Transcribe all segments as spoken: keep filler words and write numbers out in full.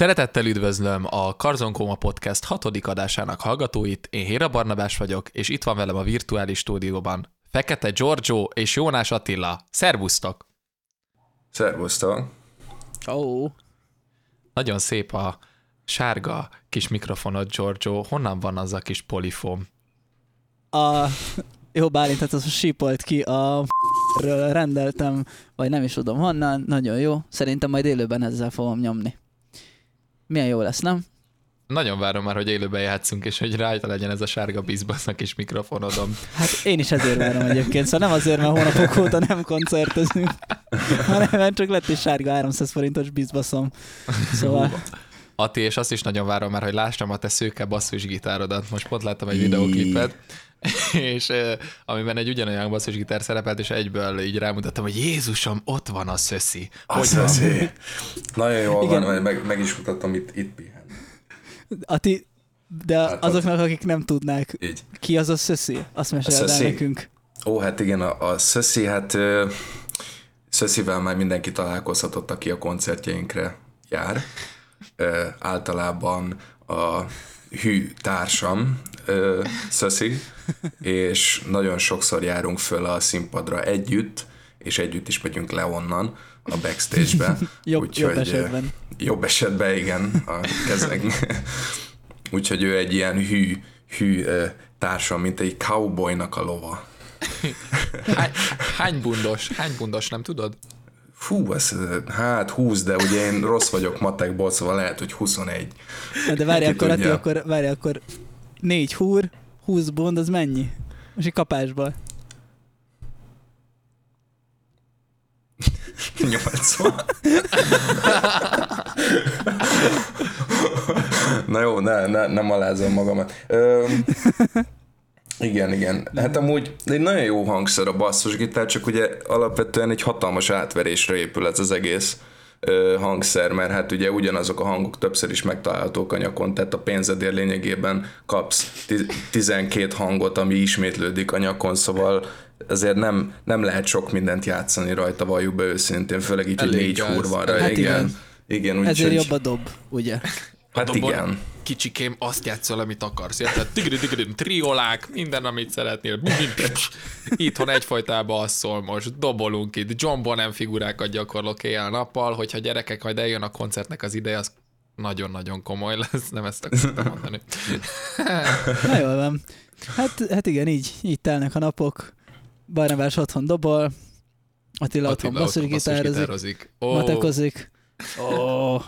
Szeretettel üdvözlöm a Carson Coma Podcast hatodik adásának hallgatóit, én Héra Barnabás vagyok, és itt van velem a virtuális stúdióban Fekete Giorgio és Jónás Attila. Szervusztok! Szervusztok! Oh. Nagyon szép a sárga kis mikrofonod, Giorgio. Honnan van az a kis polifon? A... Jó, Bálint, hát az sípolt ki a... rendeltem, vagy nem is tudom honnan, nagyon jó. Szerintem majd élőben ezzel fogom nyomni. Milyen jó lesz, nem? Nagyon várom már, hogy élőben játszunk, és hogy rajta legyen ez a sárga bizbasznak kis mikrofonodom. Hát én is ezért várom egyébként, szóval nem azért, mert hónapok óta nem koncertezünk, hanem csak lett egy sárga háromszáz forintos bizbaszom. Szóval... Ati, és azt is nagyon várom már, hogy lássam a te szőke basszusgitárodat. Most pont láttam egy videóklipet, és amiben egy ugyanolyan basszusgitár szerepelt, és egyből így rámutattam, hogy Jézusom, ott van a Söszi. A Söszi. Nagyon jól igen. Van, meg, meg is mutattam, itt, itt pihen. Ati, de hát azoknak, ott... akik nem tudnák, így. Ki az a Söszi? Azt meséld el nekünk. Ó, hát igen, a, a Söszi, hát Söszivel már mindenki találkozhatott, aki a koncertjeinkre jár. Ö, általában a hű társam, ö, Söszi, és nagyon sokszor járunk föl a színpadra együtt, és együtt is megyünk le onnan a backstage-be. jobb, Úgy, jobb hogy, esetben. Jobb esetben, igen. Úgyhogy ő egy ilyen hű, hű társam, mint egy cowboynak a lova. hány, hány bundos? Hány bundos, nem tudod? Fú, ez, hát húsz, de ugye én rossz vagyok matekból, szóval lehet, hogy huszonegy. De várj, akkor, Ati, akkor, várj akkor négy húr, húsz bond, az mennyi? Most egy kapásból. nyolcvan. Na jó, ne, ne, nem alázom magamat. Öm, Igen, igen. Hát amúgy egy nagyon jó hangszer a basszusgitár, csak ugye alapvetően egy hatalmas átverésre épül ez az egész ö, hangszer, mert hát ugye ugyanazok a hangok többször is megtalálhatók a nyakon, tehát a pénzedért lényegében kapsz tizenkét hangot, ami ismétlődik a nyakon, szóval ezért nem, nem lehet sok mindent játszani rajta, valljuk be őszintén, főleg így, hogy négy húr van rá. Hát igen, igen. igen ezért úgy, jobb a dob, ugye? Hát a dobon, igen. Kicsikém, azt játszol, amit akarsz. Érted? Tigri-tigri, triolák, minden, amit szeretnél. Itthon egyfajtában azt szól most. Dobolunk itt. John Bonham figurákat gyakorlok éjjel-nappal, hogyha gyerekek, majd eljön a koncertnek az ideje, az nagyon-nagyon komoly lesz. Nem ezt akartam mondani. Na jól van. Hát, hát igen, így, így telnek a napok. Barnabás otthon dobol, Attila, Attila otthon basszusgitározik, oh. matekozik. Oh.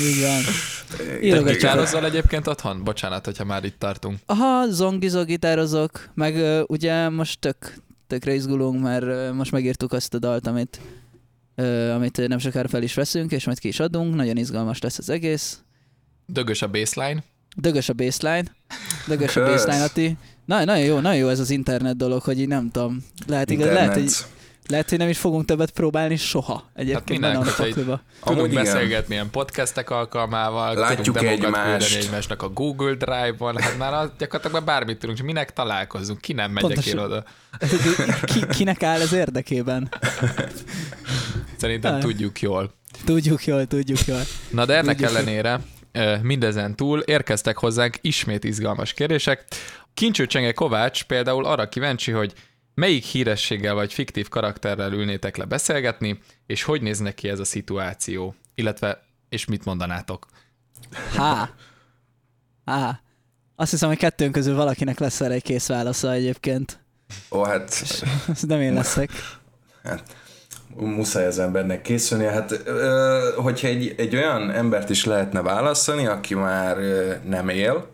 Így van. Te gitározol egyébként otthon? Bocsánat, hogyha már itt tartunk. Aha, zongizok, gitározok, meg uh, ugye most tök, tökre izgulunk, mert uh, most megírtuk azt a dalt, amit, uh, amit nem sokára fel is veszünk, és majd ki is adunk, nagyon izgalmas lesz az egész. Dögös a baseline. Dögös a baseline. Dögös a baseline, Ati. Na, nagyon jó, nagyon jó ez az internet dolog, hogy így nem tudom. Lehet, igaz, lehet, hogy... Lehet, hogy nem is fogunk többet próbálni soha. Egyébként hát mindenki, hogy tudunk amúgy beszélgetni ilyen podcastek alkalmával, látjuk, tudunk demokat küldeni egymásnak a Google Drive-on, hát már az, gyakorlatilag bármit tudunk, és minek találkozunk, ki nem megyek én oda. Ki, kinek áll ez érdekében? Szerintem hát. tudjuk jól. Tudjuk jól, tudjuk jól. Na de ennek tudjuk ellenére mindezen túl érkeztek hozzánk ismét izgalmas kérdések. Kincső Csenge Kovács például arra kíváncsi, hogy melyik hírességgel vagy fiktív karakterrel ülnétek le beszélgetni, és hogy néznek ki ez a szituáció? Illetve, és mit mondanátok? Há! Há! Azt hiszem, hogy kettőnk közül valakinek lesz erre egy kész válasza egyébként. Ó, oh, hát... nem én leszek. Hát, muszáj az embernek készülni. Hát, hogyha egy, egy olyan embert is lehetne választani, aki már nem él,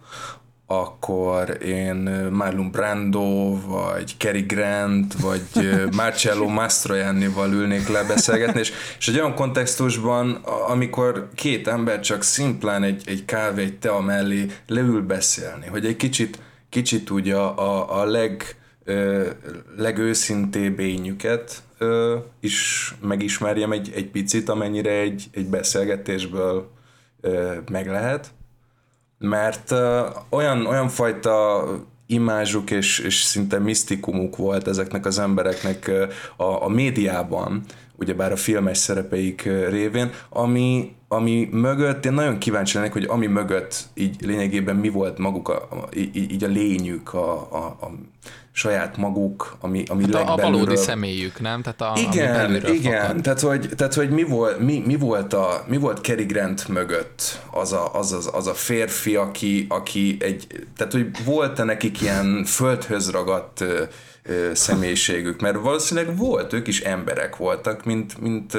akkor én Marlon Brando, vagy Kerry Grant, vagy Marcello Mastroiannival ülnék le beszélgetni, és, és egy olyan kontextusban, amikor két ember csak szimplán egy, egy kávé, egy tea mellé leül beszélni, hogy egy kicsit, kicsit úgy a, a, a leg, ö, legőszintébb énjüket ö, is megismerjem egy, egy picit, amennyire egy, egy beszélgetésből ö, meg lehet. Mert uh, olyan, olyan fajta imázsuk és, és szinte misztikumuk volt ezeknek az embereknek uh, a, a médiában, ugyebár a filmes szerepeik uh, révén, ami, ami mögött, én nagyon kíváncsi lennék, hogy ami mögött így lényegében mi volt maguk, a, így, így a lényük, a, a, a saját maguk, ami, ami hát legbelülről. A valódi személyük, nem? Tehát a, igen, igen. Tehát hogy, tehát, hogy mi volt, mi, mi volt, a, mi volt Kerry Grant mögött az a, az, az, az a férfi, aki, aki egy, tehát hogy volt-e nekik ilyen földhöz ragadt ö, ö, személyiségük? Mert valószínűleg volt, ők is emberek voltak, mint, mint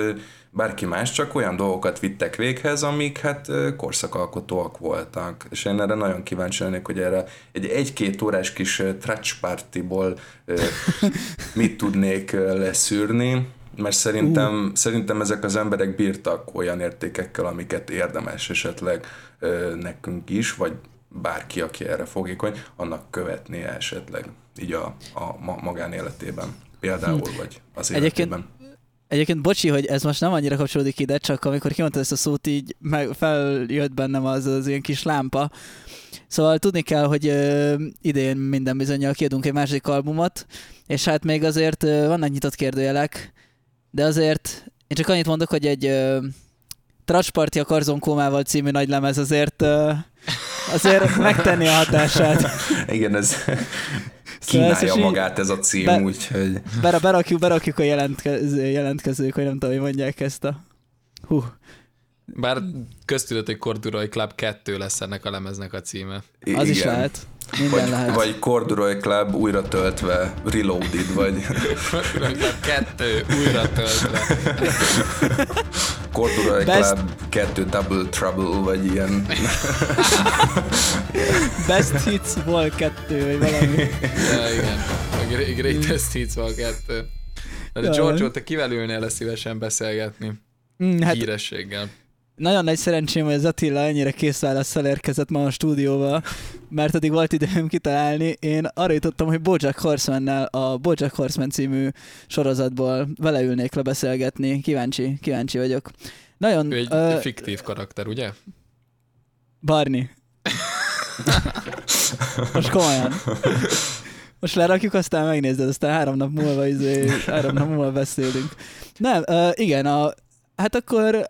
bárki más, csak olyan dolgokat vittek véghez, amik hát korszakalkotóak voltak. És én erre nagyon kíváncsi lennék, hogy erre egy egy-két órás kis tracspartiból mit tudnék leszűrni, mert szerintem, uh. szerintem ezek az emberek bírtak olyan értékekkel, amiket érdemes esetleg nekünk is, vagy bárki, aki erre fogékony, annak követnie esetleg így a, a magánéletében például, vagy az életében. Egyébként bocsi, hogy ez most nem annyira kapcsolódik ide, csak amikor kimondtad ezt a szót, így meg feljött bennem az, az ilyen kis lámpa. Szóval tudni kell, hogy ö, idén minden bizonnyal kiadunk egy második albumot, és hát még azért ö, vannak nyitott kérdőjelek, de azért én csak annyit mondok, hogy egy ö, Tracsparti a Carson Comával című nagy lemez azért, ö, azért megtenni a hatását. Igen, ez... Kínálja magát ez a cím, be, úgyhogy... Berakjuk, berakjuk a jelentkező, jelentkezők, hogy nem tudom, hogy mondják ezt a... Hú. Bár köztudott, hogy Corduroy Club kettő lesz ennek a lemeznek a címe. I- Az igen. Is lehet. Minden vagy, lehet. Vagy Corduroy Club újra töltve, reloaded, vagy... Corduroy Club kettő újra töltve. Corduroy Best... Club kettő Double Trouble, vagy ilyen... Best Hits Vol kettő, vagy valami. Ja, igen. A Greatest Hits Vol kettő. De Giorgio, te kivel ülnél szívesen beszélgetni? Hát hírességgel. Nagyon nagy szerencsém, hogy az Attila ennyire készválaszsal érkezett ma a stúdióba, mert addig volt időm kitalálni. Én arra jutottam, hogy Bojack Horsemannel, a Bojack Horseman című sorozatból vele ülnék le beszélgetni. Kíváncsi, kíváncsi vagyok. Nagyon, ő egy uh, fiktív karakter, ugye? Barney. Most komolyan. Most lerakjuk, aztán megnézed, aztán három nap múlva, izé, három nap múlva beszélünk. Nem, uh, igen, a hát akkor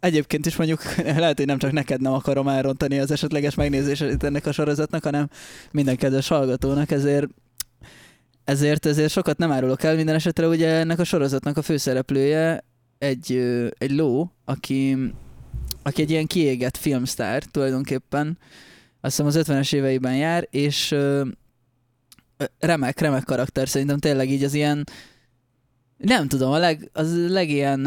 egyébként is mondjuk lehet, hogy nem csak neked nem akarom elrontani az esetleges megnézését ennek a sorozatnak, hanem minden kedves hallgatónak, ezért, ezért, ezért sokat nem árulok el. Minden esetre ugye ennek a sorozatnak a főszereplője egy, egy ló, aki, aki egy ilyen kiégett filmsztár tulajdonképpen, azt hiszem az ötvenes éveiben jár, és remek, remek karakter szerintem tényleg így az ilyen, nem tudom, a leg, az leg ilyen,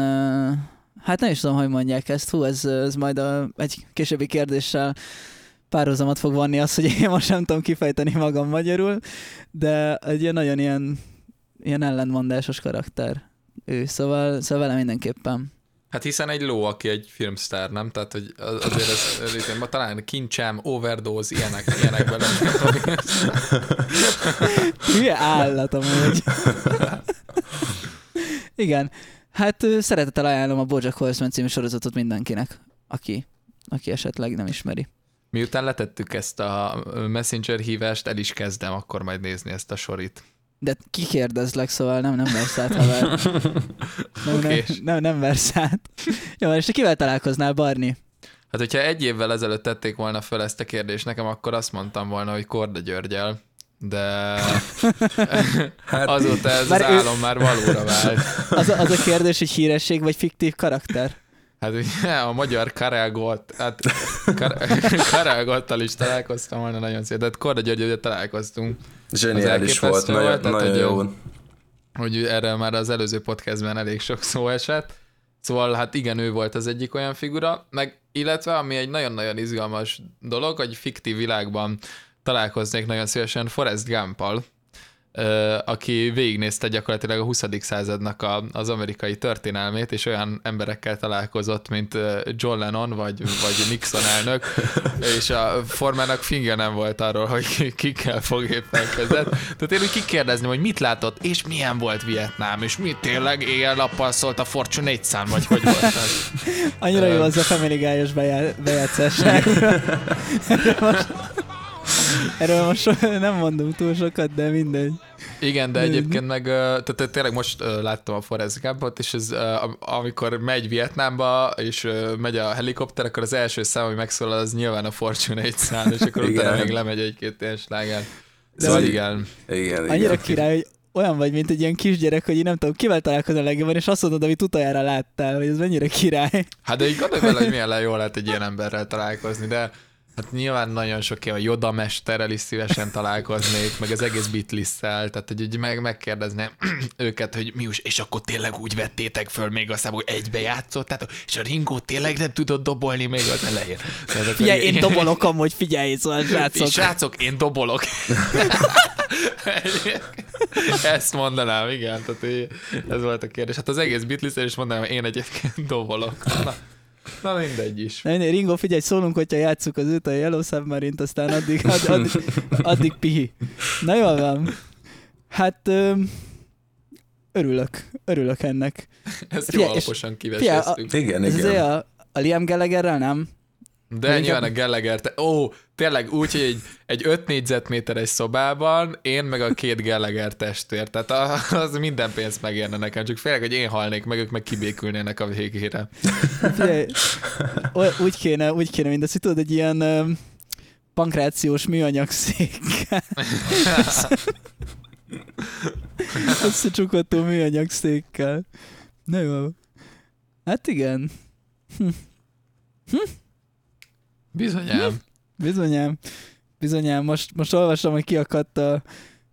hát nem is tudom, hogy mondják ezt, hú, ez, ez majd a, egy későbbi kérdéssel párhuzamat fog vonni az, hogy én most nem tudom kifejteni magam magyarul, de egy ilyen nagyon ilyen, ilyen ellentmondásos karakter ő, szóval, szóval vele mindenképpen. Hát hiszen egy ló, aki egy filmsztár, nem? Tehát, hogy azért ez, ez, ez ma talán kincsem, overdose, ilyenek, ilyenekben lenni. Hülye állat amúgy. Igen. Hát szeretettel ajánlom a Bojack Horseman című sorozatot mindenkinek, aki, aki esetleg nem ismeri. Miután letettük ezt a messenger hívást, el is kezdem akkor majd nézni ezt a sorit. De kikérdezlek, szóval nem, nem versz át, haver. Nem, okay. nem, nem, nem versz át. Jó, és te kivel találkoznál, Barni? Hát, hogyha egy évvel ezelőtt tették volna fel ezt a kérdést nekem, akkor azt mondtam volna, hogy Korda Györgyel, de hát azóta ez az álom ő... már valóra vált. Az a, az a kérdés, hogy híresség vagy fiktív karakter? Hát ugye a magyar Karel Gott, hát Karel Gottal is találkoztam volna nagyon szépen, tehát Korda Györgyel találkoztunk. Zseniális volt, volt, nagyon, tehát, nagyon hogy, jó. Hogy erre már az előző podcastben elég sok szó esett. Szóval hát igen, ő volt az egyik olyan figura, meg illetve ami egy nagyon-nagyon izgalmas dolog, hogy fiktív világban találkoznék nagyon szívesen Forrest Gump-al, aki végignézte gyakorlatilag a huszadik századnak a, az amerikai történelmét, és olyan emberekkel találkozott, mint John Lennon, vagy, vagy Nixon elnök, és a formának fingja nem volt arról, hogy kikkel fog éppen között. Tehát én úgy kikérdezném, hogy mit látott, és milyen volt Vietnám, és mi tényleg éjjel-nappal szólt a Fortunate Son, vagy hogy volt az. Annyira jó az a Family Guy-os bejátszás. Most... Erről most so, nem mondom túl sokat, de mindegy. Igen, de egyébként meg, tehát tényleg most láttam a Forrest Gumpot, és ez, amikor megy Vietnámba, és megy a helikopter, akkor az első szám, ami megszólal, az nyilván a Fortunate Son, és akkor igen. Utána még lemegy egy-két ilyen slágár. Szóval igen. igen. igen Annyira igen. király, hogy olyan vagy, mint egy ilyen kisgyerek, hogy én nem tudom, kivel találkozol legjobban, és azt mondod, amit utoljára láttál, hogy ez mennyire király. Hát de így gondolj vele, hogy milyen le jól lehet egy ilyen emberrel találkozni, de hát nyilván nagyon sok ilyen, a Joda mesterrel is szívesen találkoznék, meg az egész Beatles-szel, tehát hogy így meg, megkérdezném őket, hogy mi is, és akkor tényleg úgy vettétek föl még a számú, hogy egybe játszottátok, és a Ringó tényleg nem tudott dobolni még az elején. Figyelj, figyelj, én dobolok amúgy, figyelj, szóval srácok. Srácok, én dobolok. Ezt mondanám, igen, tehát ez volt a kérdés. Hát az egész Beatles-el is mondanám, én egyébként dobolok. Na. Na mindegy is. Na mindegy, Ringo, figyelj, szólunk, hogyha játsszuk az őt a Yellow Submarine-t, aztán addig, addig, addig, addig pihi. Na jól van. Hát örülök, örülök ennek. Ezt figyelj, jó alaposan kiveséztük. Igen, ez igen. A, a Liam Gallagherrel, nem? De nyilván a Gallagher, te, ó, tényleg úgy, hogy egy, egy öt négyzetméteres szobában én meg a két Gallagher testvér, tehát a, az minden pénzt megérne nekem, csak félek, hogy én halnék meg, ők meg kibékülnének a végére. Figyelj, úgy kéne, úgy kéne mindezt, hogy tudod, egy ilyen pankrációs műanyag székkel. Összecsukható műanyag székkel. Na jó. Hát igen. Hm. Hm? Bizonyám. Bizonyám. Bizonyám. Most, most olvasom, hogy kiakadt a,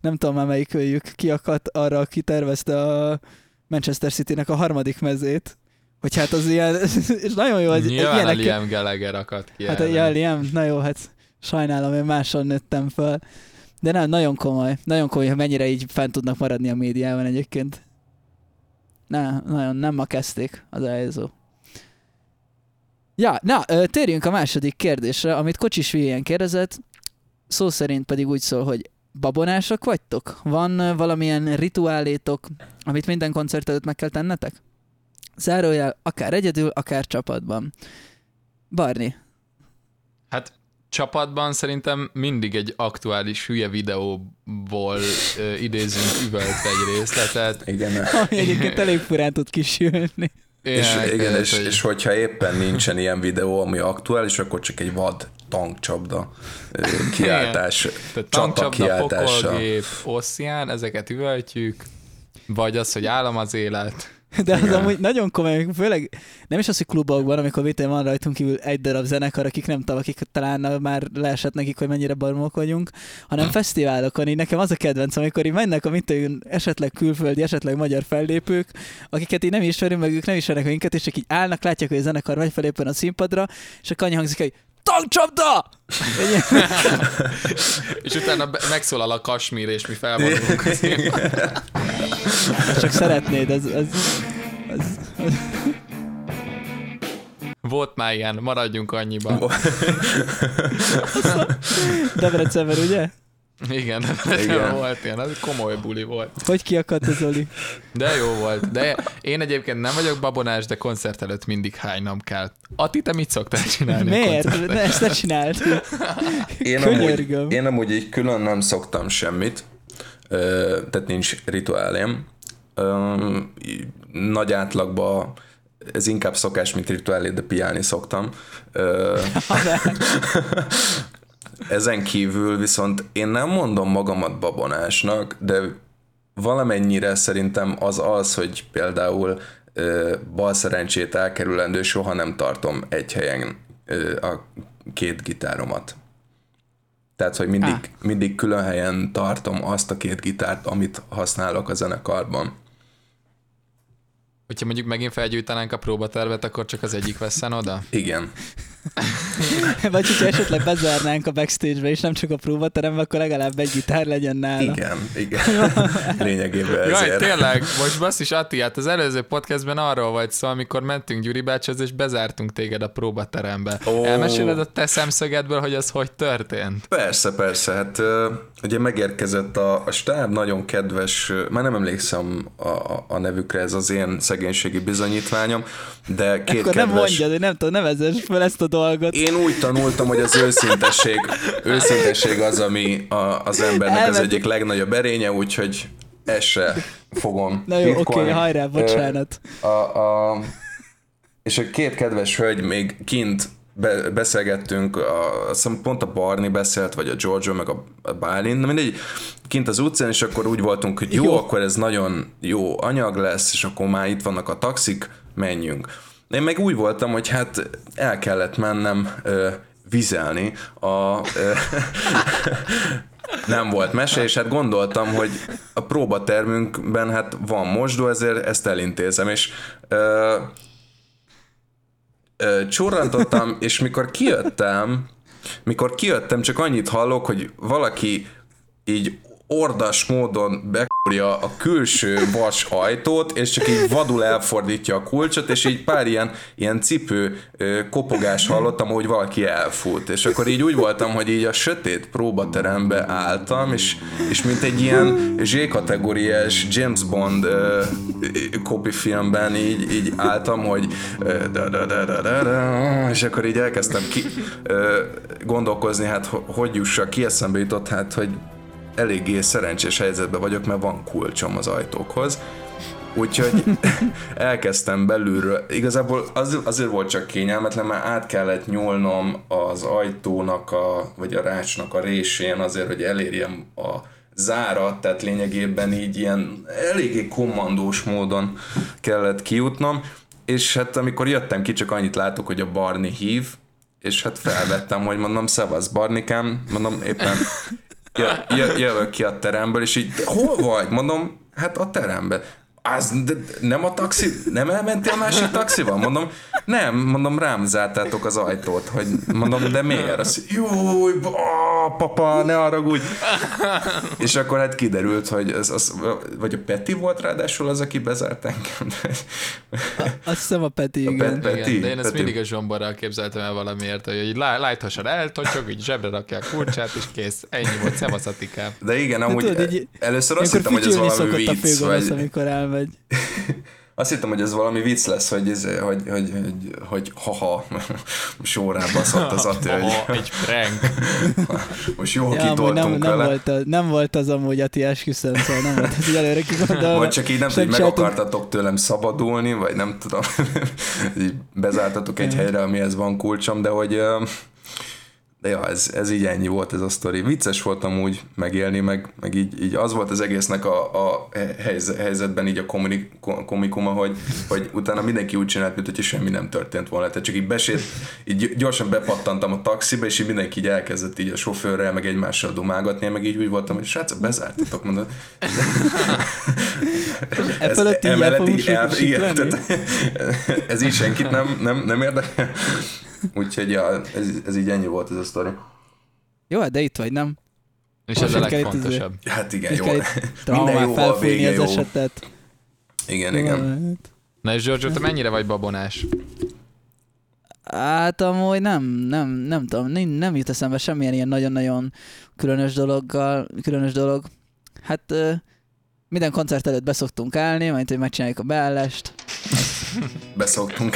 nem tudom már melyik őjük, kiakadt arra, aki tervezte a Manchester City-nek a harmadik mezét, hogy hát az ilyen, és nagyon jó. Nyilván a Liam Gallagher akadt ki. Hát a Liam, na jó, hát sajnálom, én máson nőttem fel. De nem, nagyon komoly. Nagyon komoly, ha mennyire így fent tudnak maradni a médiában egyébként. Na, nagyon nem ma kezdték az eljezó. Ja, na, térjünk a második kérdésre, amit Kocsis Vivien kérdezett, szó szerint pedig úgy szól, hogy babonásak vagytok? Van valamilyen rituálétok, amit minden koncert előtt meg kell tennetek? Zárójel, akár egyedül, akár csapatban. Barni. Hát csapatban szerintem mindig egy aktuális hülye videóból ö, idézünk üvölt egy részletet. Tehát... Igen. Ami egyébként elég furán tud kisülni. Ilyen, és, igen, és, hogy... és hogyha éppen nincsen ilyen videó, ami aktuális, akkor csak egy vad tankcsapda kiáltás, csata kiáltása. Pokolgép, oszján, ezeket üvöltjük, vagy az, hogy állam az élet. De az igen. Amúgy nagyon komoly, főleg nem is az, hogy klubokban, amikor vétén van rajtunk kívül egy darab zenekar, akik nem tudom, akik talán már leesett nekik, hogy mennyire barmók vagyunk, hanem fesztiválokon, így nekem az a kedvenc, amikor így mennek a mintőn esetleg külföldi, esetleg magyar fellépők, akiket így nem ismerünk, meg ők nem ismernek minket, és csak így állnak, látják, hogy a zenekar vagy felépően a színpadra, és akkor annyi hangzik, hogy Tankcsapda! És utána megszólal a Kasmír, és mi felvonulunk. Csak szeretnéd, ez... ez, ez, ez. Volt már ilyen, maradjunk annyiban. Debrecenben, ugye? Igen, Debrecenben volt ilyen, az komoly buli volt. Hogy kiakadt a Zoli? De jó volt, de én egyébként nem vagyok babonás, de koncert előtt mindig hánynom kell. Ati, te mit szoktál csinálni? Miért? Ne, ezt ne csináld. Én amúgy, én amúgy így külön nem szoktam semmit, tehát nincs rituálém. Nagy átlagban ez inkább szokás, mint rituálé, de piálni szoktam. Ezen kívül viszont én nem mondom magamat babonásnak, de valamennyire szerintem az az, hogy például balszerencsét elkerülendő, soha nem tartom egy helyen a két gitáromat. Tehát, hogy mindig, ah. mindig külön helyen tartom azt a két gitárt, amit használok a zenekarban. Hogyha mondjuk megint felgyújtanánk a próbatervet, akkor csak az egyik vesszen oda? Igen. Vagy hogyha esetleg bezárnánk a backstage-be, és nem csak a próbaterembe, akkor legalább egy gitár legyen nála. Igen, igen. Lényegében ezért. Jaj, tényleg, most basszus Atti, hát az előző podcastben arról volt szó, amikor mentünk Gyuri bácsihoz, és bezártunk téged a próbaterembe. Oh. Elmeséled a te szemszögedből, hogy az hogy történt? Persze, persze. Hát ugye megérkezett a, a stáb, nagyon kedves, már nem emlékszem a, a, a nevükre, ez az én szegénységi bizonyítványom, de két akkor kedves... Akkor nem mondjad, hogy nem tudom, nevezés fel ezt a dolgot. Én úgy tanultam, hogy az őszintesség, őszintesség az, ami a, az embernek elmentük. Az egyik legnagyobb erénye, úgyhogy ezt se fogom. Na jó, oké, okay, hajrá, bocsánat. Ö, a, a, és a két kedves hölgy még kint be, beszélgettünk, a, aztán pont a Barni beszélt, vagy a Giorgio, meg a, a Bálint, na mindegy, kint az utcán, és akkor úgy voltunk, hogy jó, jó, akkor ez nagyon jó anyag lesz, és akkor már itt vannak a taxik, menjünk. Én meg úgy voltam, hogy hát el kellett mennem ö, vizelni, a, ö, nem volt mese, és hát gondoltam, hogy a próbatermünkben hát van mosdó, ezért ezt elintézem, és ö, ö, csurrantottam, és mikor kijöttem, mikor kijöttem, csak annyit hallok, hogy valaki így ordas módon bekúrja a külső vas ajtót, és csak így vadul elfordítja a kulcsot, és így pár ilyen, ilyen cipő kopogás hallottam, hogy valaki elfut. És akkor így úgy voltam, hogy így a sötét próbaterembe álltam, és, és mint egy ilyen Z-kategóriás James Bond ö, copy filmben így, így álltam, hogy és akkor így elkezdtem ki, ö, gondolkozni, hát hogy jussak, ki eszembe jutott, hát hogy eléggé szerencsés helyzetben vagyok, mert van kulcsom az ajtókhoz. Úgyhogy elkezdtem belülről. Igazából az, azért volt csak kényelmetlen, mert át kellett nyúlnom az ajtónak, a, vagy a rácsnak a résén azért, hogy elérjem a zárat, tehát lényegében így ilyen eléggé kommandós módon kellett kijutnom, és hát amikor jöttem ki, csak annyit látok, hogy a Barni hív, és hát felvettem, hogy mondom, szevasz Barnikám, mondom, éppen jövök ki a teremből, és így, hol vagy? Mondom, hát a teremben. Az nem a taxi, nem elmentél a másik taxival? Mondom, nem, mondom, rám zártátok az ajtót, hogy mondom, de miért? Azt júj, ó, papa, ne haragudj! És akkor hát kiderült, hogy az, az, vagy a Peti volt ráadásul az, aki bezárt engem. Azt hiszem a Peti, a igen. Pet, Peti, igen. De én ezt Peti. mindig a zsomborral képzeltem el valamiért, hogy így lájthasan eltocsog, így zsebre rakja a kulcsát, és kész. Ennyi volt, szevasz Atikám. De igen, amúgy de tudod, így, először azt hittem, hogy ez valami vicc, vagy... Vagy. Azt hittem, hogy ez valami vicc lesz, hogy ez, hogy, hogy, hogy, hogy haha, most jó rábaszott az Ati. Haha, egy prank. Most jól ja, kitoltunk nem, vele. Nem, nem volt az amúgy Ati, esküszöm, szóval nem volt ez így előre kigondolva. Vagy csak így nem tudom, hogy meg akartatok tőlem szabadulni, vagy nem tudom, bezártatok egy helyre, amihez van kulcsom, de hogy... De ja, ez, ez így ennyi volt ez a sztori. Vicces voltam úgy megélni, meg, meg így, így az volt az egésznek a, a helyzetben így a komik, komikuma, hogy, hogy utána mindenki úgy csinált, mint hogy semmi nem történt volna. Tehát csak így besét, így gyorsan bepattantam a taxiba, és így mindenki így elkezdett így a sofőrrel, meg egymással dumálgatni, meg így úgy voltam, hogy srác, bezártatok, mondom. ez fölött így el fogunk siklenni? Ez így senkit nem, nem, nem érdekel. Úgyhogy ja, ez, ez így ennyi volt ez a sztori. Jó, de itt vagy, nem? És most ez a legfontosabb. Itt, hát igen, jó. Minden jóval felfújni az jó. esetet. Igen, jó, igen. Na és Giorgio, te mennyire vagy babonás? Hát amúgy nem, nem, nem tudom, nem, nem jut eszembe semmilyen ilyen nagyon-nagyon különös dologgal, különös dolog. Hát minden koncert előtt beszoktunk állni, majd hogy megcsináljuk a beállást. Beszoktunk.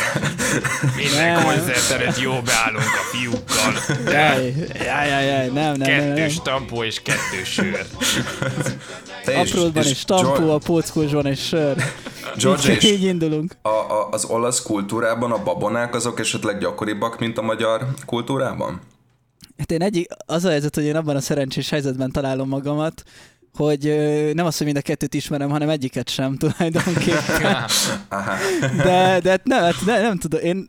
Minden koncert előtt jó beállunk a fiúkkal. Jaj, jaj, jaj, jaj, nem, nem, nem. Kettős tampó és kettős sör. Apróban is tampó, George... a póckosban és sör. George, így, így indulunk. A, a, az olasz kultúrában a babonák azok esetleg gyakoribbak, mint a magyar kultúrában? Hát én egy, az a helyzet, hogy én abban a szerencsés helyzetben találom magamat, hogy nem az, hogy mind a kettőt ismerem, hanem egyiket sem tulajdonképpen. De, de hát nem, hát nem, nem tudom, én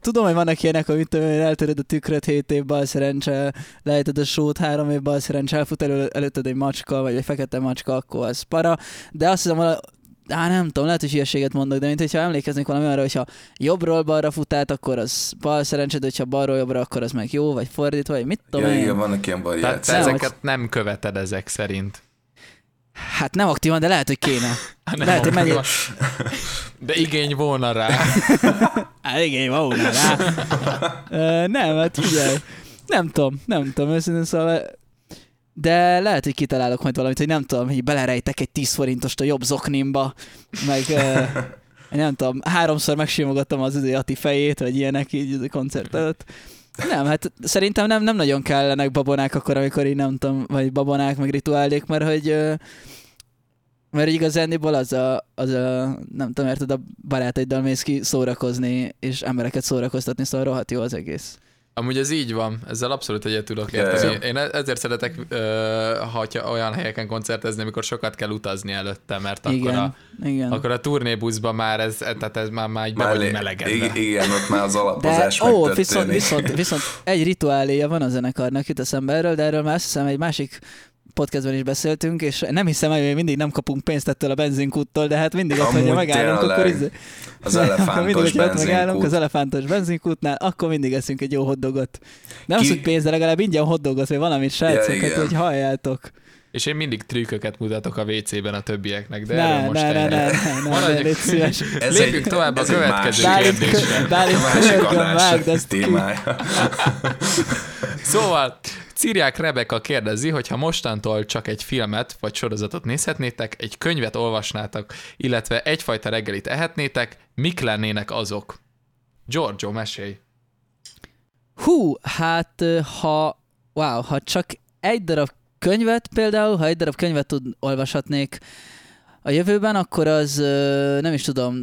tudom, hogy vannak ilyenek, amit tudom, eltöred a tükröt hét év bal szerencse, lejted a sót három év bal szerencse, elfut elő, előtted egy macska, vagy egy fekete macska, akkor az para, de azt hiszem, vala, á, nem tudom, lehet, hogy hülyeséget mondok, de mint hogyha emlékeznék valami arra, hogyha jobbról balra futát, akkor az bal szerencsed, hogyha balról jobbra, akkor az meg jó, vagy fordítva, vagy mit tudom ja, én. Igen, vannak ilyen variációk. Ezeket nem követed ezek szerint. Hát nem aktívan, de lehet, hogy kéne. Hát lehet, hogy mennyi... De igény volna rá. Hát igény volna rá. uh, nem, hát figyelj. Nem tudom, nem tudom, őszintén szóval... De lehet, hogy kitalálok majd valamit, hogy nem tudom, hogy belerejtek egy tíz forintost a jobb zoknimba, meg... Uh... nem tudom, háromszor megsimogattam az Ati fejét, vagy ilyenek így a koncert előtt. Nem, hát szerintem nem, nem nagyon kellenek babonák akkor, amikor így nem tudom, vagy babonák, meg rituálék, mert hogy... Mert igazániból az a, az a, nem tudom, érted, a barátaiddal mész ki szórakozni, és embereket szórakoztatni, szóval rohadt jó az egész. Amúgy ez így van, ezzel abszolút egyet tudok érteni. Én ezért szeretek ha olyan helyeken koncertezni, amikor sokat kell utazni előtte, mert akkor igen, a, igen. Akkor a turnébuszban már ez, tehát ez már, már be vagyunk melegedve. Igen, ott már az alapozás de, ó, viszont, viszont, viszont egy rituáléja van a zenekarnak, jut eszembe erről, de erről már azt hiszem egy másik podcastben is beszéltünk, és nem hiszem, hogy mindig nem kapunk pénzt ettől a benzinkúttól, de hát mindig ott, hogyha megállunk, tényleg. Akkor izé... Az elefántos mindig, benzinkút. Mindig, megállunk az elefántos benzinkútnál, akkor mindig eszünk egy jó hotdogot. Nem Ki... az, hogy pénz, de legalább ingyen hotdogot, vagy valamit, srácokat, ja, hogy halljátok. És én mindig trükköket mutatok a vé cében a többieknek, de ne, erről most ne, ne, ne, ne, maradjuk, ne, szíves. Lépjük tovább a következő kérdésre. Bálint könyörgöm, vágd ezt ki. Szóval... Ciriak Rebeka kérdezi, hogy ha mostantól csak egy filmet vagy sorozatot nézhetnétek, egy könyvet olvasnátok, illetve egyfajta reggelit ehetnétek, mik lennének azok? Giorgio, mesélj! Hú, hát ha, wow, ha csak egy darab könyvet például, ha egy darab könyvet tud, olvashatnék a jövőben, akkor az nem is tudom,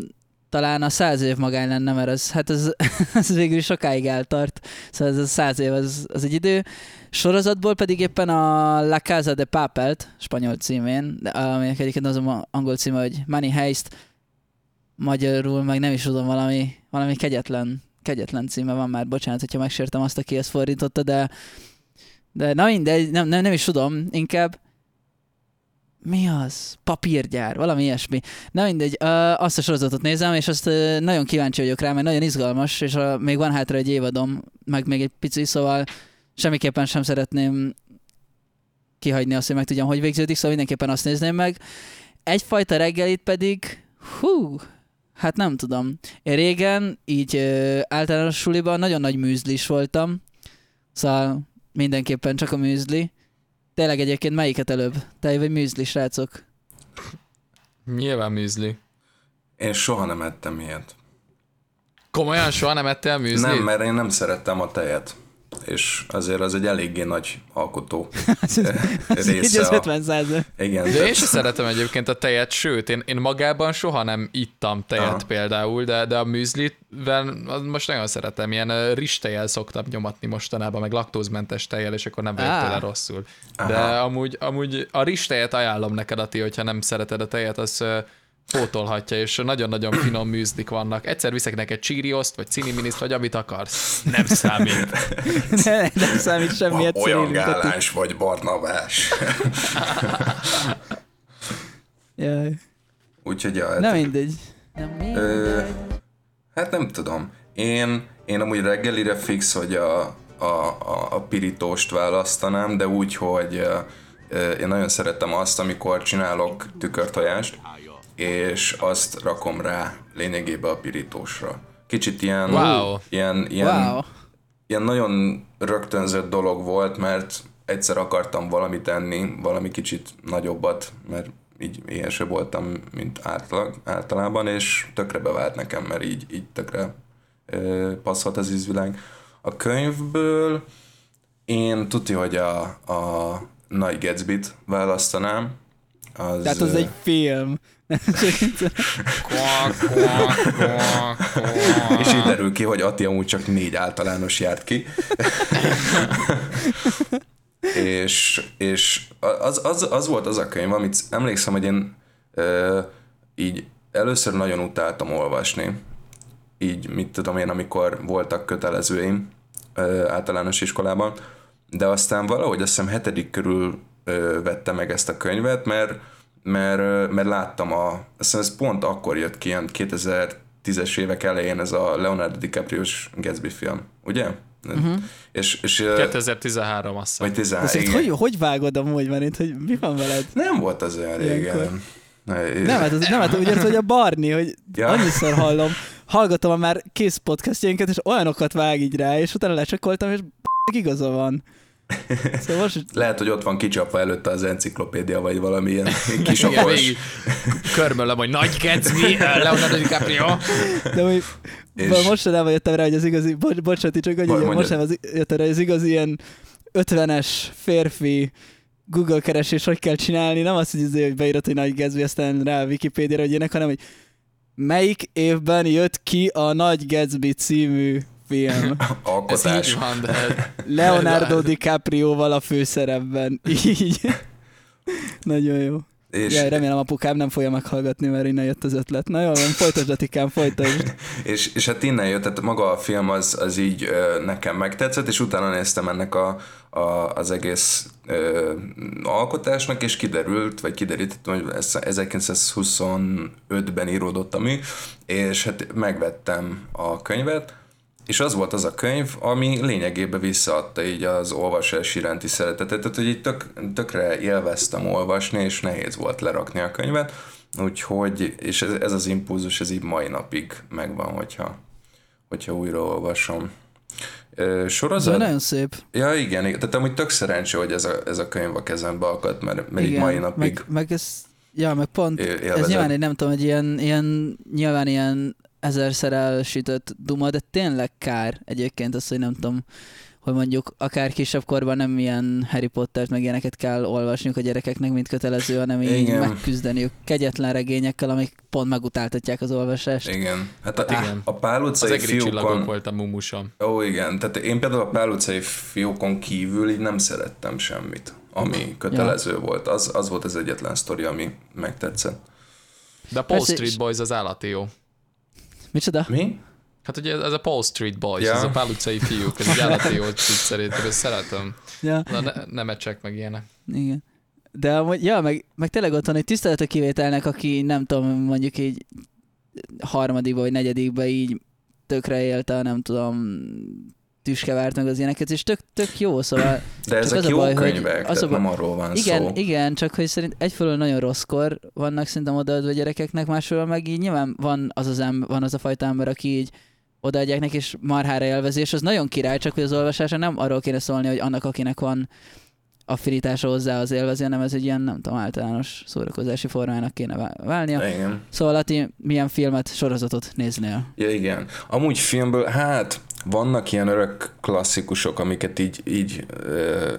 talán a száz év magány lenne, mert az, hát ez, ez végül sokáig eltart. Szóval ez a száz év, az, az egy idő. Sorozatból pedig éppen a La Casa de Papelt, spanyol címén, aminek egyébként az angol címe, hogy Money Heist, magyarul meg nem is tudom, valami, valami kegyetlen, kegyetlen címe van már, bocsánat, hogyha megsértem azt, aki ezt fordította, de, de na mindegy, nem, nem, nem is tudom, inkább mi az? Papírgyár, valami ilyesmi. Na mindegy, azt a sorozatot nézem, és azt nagyon kíváncsi vagyok rá, mert nagyon izgalmas, és a, még van hátra egy évadom, meg még egy pici, szóval semmiképpen sem szeretném kihagyni azt, hogy meg tudjam, hogy végződik, szóval mindenképpen azt nézném meg. Egyfajta reggelit pedig, hú, hát nem tudom. Én régen, így általános suliban nagyon nagy műzlis voltam, szóval mindenképpen csak a műzli. Tényleg egyébként melyiket előbb? Tej vagy műzli, srácok? Nyilván műzli. Én soha nem ettem ilyet. Komolyan soha nem ettél műzli? Nem, mert én nem szerettem a tejet. És azért az egy eléggé nagy alkotó része. Az ötven százalék. Igen. De én sem szeretem egyébként a tejet, sőt, én, én magában soha nem ittam tejet Aha. például, de, de a műzliben most nagyon szeretem, ilyen rizstejjel szoktam nyomatni mostanában, meg laktózmentes tejjel, és akkor nem vagyok tőle rosszul. De amúgy, amúgy a rizstejet ajánlom neked, Ati, hogyha nem szereted a tejet, az... pótolhatja, és nagyon-nagyon finom műzlik vannak. Egyszer viszek neked csírioszt, vagy ciniminiszt, vagy amit akarsz. Nem számít. ne, nem számít semmi egyszerűen. Olyan gáláns vagy, Barnabás. Jaj. Úgyhogy jaj. Nem mindegy. Ö, hát nem tudom. Én, én amúgy reggelire fix, hogy a, a, a, a pirítóst választanám, de úgy, hogy én nagyon szeretem azt, amikor csinálok tükörtojást, és azt rakom rá lényegében a pirítósra. Kicsit ilyen, wow. ilyen, ilyen, wow. ilyen nagyon rögtönzött dolog volt, mert egyszer akartam valamit enni, valami kicsit nagyobbat, mert így éhesebb voltam, mint átlag, általában, és tökre bevált nekem, mert így, így tökre ö, passzhat az ízvilág. A könyvből én tuti, hogy a, a Nagy Gatsbyt választanám. Az, tehát az egy film. Kvak, kvak, kvak, kvak. És így derül ki, hogy Ati amúgy csak négy általános járt ki. és és az, az, az volt az a könyv, amit emlékszem, hogy én ö, így először nagyon utáltam olvasni. Így mit tudom én, amikor voltak kötelezőim ö, általános iskolában, de aztán valahogy azt hiszem hetedik körül ö, vette meg ezt a könyvet, mert Mert, mert láttam a... Azt hiszem, ez pont akkor jött ki, ilyen kétezer-tízes évek elején ez a Leonardo DiCapriós Gatsby film, ugye? Uh-huh. És, és, kétezer-tizenhárom, azt hiszem. Vagy tizenhárom, igen. Hogy, hogy vágod amúgy, mert itt, hogy mi van veled? Nem volt az olyan régen. Nem, hát, nem, hát úgy ért, hogy a Barni, hogy ja. annyiszor hallom, hallgatom a már kész podcastjainkat, és olyanokat vág így rá, és utána lecsekkoltam, és b***** igaza van. Szóval most... Lehet, hogy ott van kicsapva előtte az enciklopédia, vagy valami ilyen kisapos. Körmöllem, hogy Nagy Gatsby, Leonardo DiCaprio. De hogy és... mostanában jöttem rá, hogy az igazi, bocs, bocsánat, csak hogy mostanában az, jöttem rá, hogy az igazi ilyen ötvenes férfi Google keresés, hogy kell csinálni, nem azt, hogy, hogy beírod, hogy Nagy Gatsby, aztán rá a Wikipédiára, hogy ilyenek, hanem hogy melyik évben jött ki a Nagy Gatsby című film. Alkotás. Leonardo DiCaprioval a főszerepben. Így. Nagyon jó. És ja, remélem apukám nem fogja meghallgatni, mert innen jött az ötlet. Na jól van, folytasd, Atikám, folytasd. és, és hát innen jött, tehát maga a film az, az így ö, nekem megtetszett, és utána néztem ennek a, a, az egész ö, alkotásnak, és kiderült, vagy kiderítettem, hogy ezerkilencszázhuszonötben íródott a mű, és hát megvettem a könyvet, és az volt az a könyv, ami lényegében visszaadta így az olvasás iránti szeretetet, tehát hogy így tök, tökre élveztem olvasni, és nehéz volt lerakni a könyvet, úgyhogy, és ez, ez az impulzus, ez így mai napig megvan, hogyha, hogyha újra olvasom. Sorozat? De nagyon szép. Ja, igen, igen, tehát amúgy tök szerencsé, hogy ez a, ez a könyv a kezembe akadt, mert, mert igen, így mai napig meg, meg ez, ja, meg pont, élvezet. Ez nyilván egy, nem tudom, egy ilyen, ilyen nyilván ilyen ezerszer elsütött duma, de tényleg kár egyébként az, hogy nem tudom, hogy mondjuk akár kisebb korban nem ilyen Harry Pottert meg ilyeneket kell olvasniuk a gyerekeknek, mint kötelező, hanem így igen. megküzdeniük kegyetlen regényekkel, amik pont megutáltatják az olvasást. Igen. Hát a, igen. a Pál utcai az fiúkon... csillagok volt a mumusom. Ó, igen. Tehát én például a Pál utcai fiúkon kívül így nem szerettem semmit, ami kötelező ja. volt. Az, az volt az egyetlen sztori, ami megtetszett. De a Paul Persze, Street Boys az állati jó. Micsoda? Mi? Hát ugye ez a Paul Street Boys, ja. ez a Pál utcai fiúk, ez egy állati jó szerintem, ezt szeretem. Ja. Na ne, nem ecsek meg ilyenek. Igen. De amúgy, ja, meg, meg tényleg ott van egy tisztelet a kivételnek, aki nem tudom, mondjuk így harmadikba vagy negyedikba így tökre élte, nem tudom, tüskevárt meg az ilyeneket, és tök, tök jó, szóval... De ezek az jó baj, könyvek, az a... nem arról van igen, szó. Igen, csak hogy szerint egyfelől nagyon rosszkor vannak szerintem odaadva gyerekeknek, másról meg így nyilván van az, az, ember, van az a fajta ember, aki így odaadják neki, és marhára élvezi, és az nagyon király, csak hogy az olvasása nem arról kéne szólni, hogy annak, akinek van affinitása hozzá, az élvezi, hanem ez egy ilyen, nem tudom, általános szórakozási formának kéne válnia. Igen. Szóval Ati, milyen filmet, sorozatot néznél? Ja, igen. Amúgy filmből, hát... Vannak ilyen örök klasszikusok, amiket így, így ö,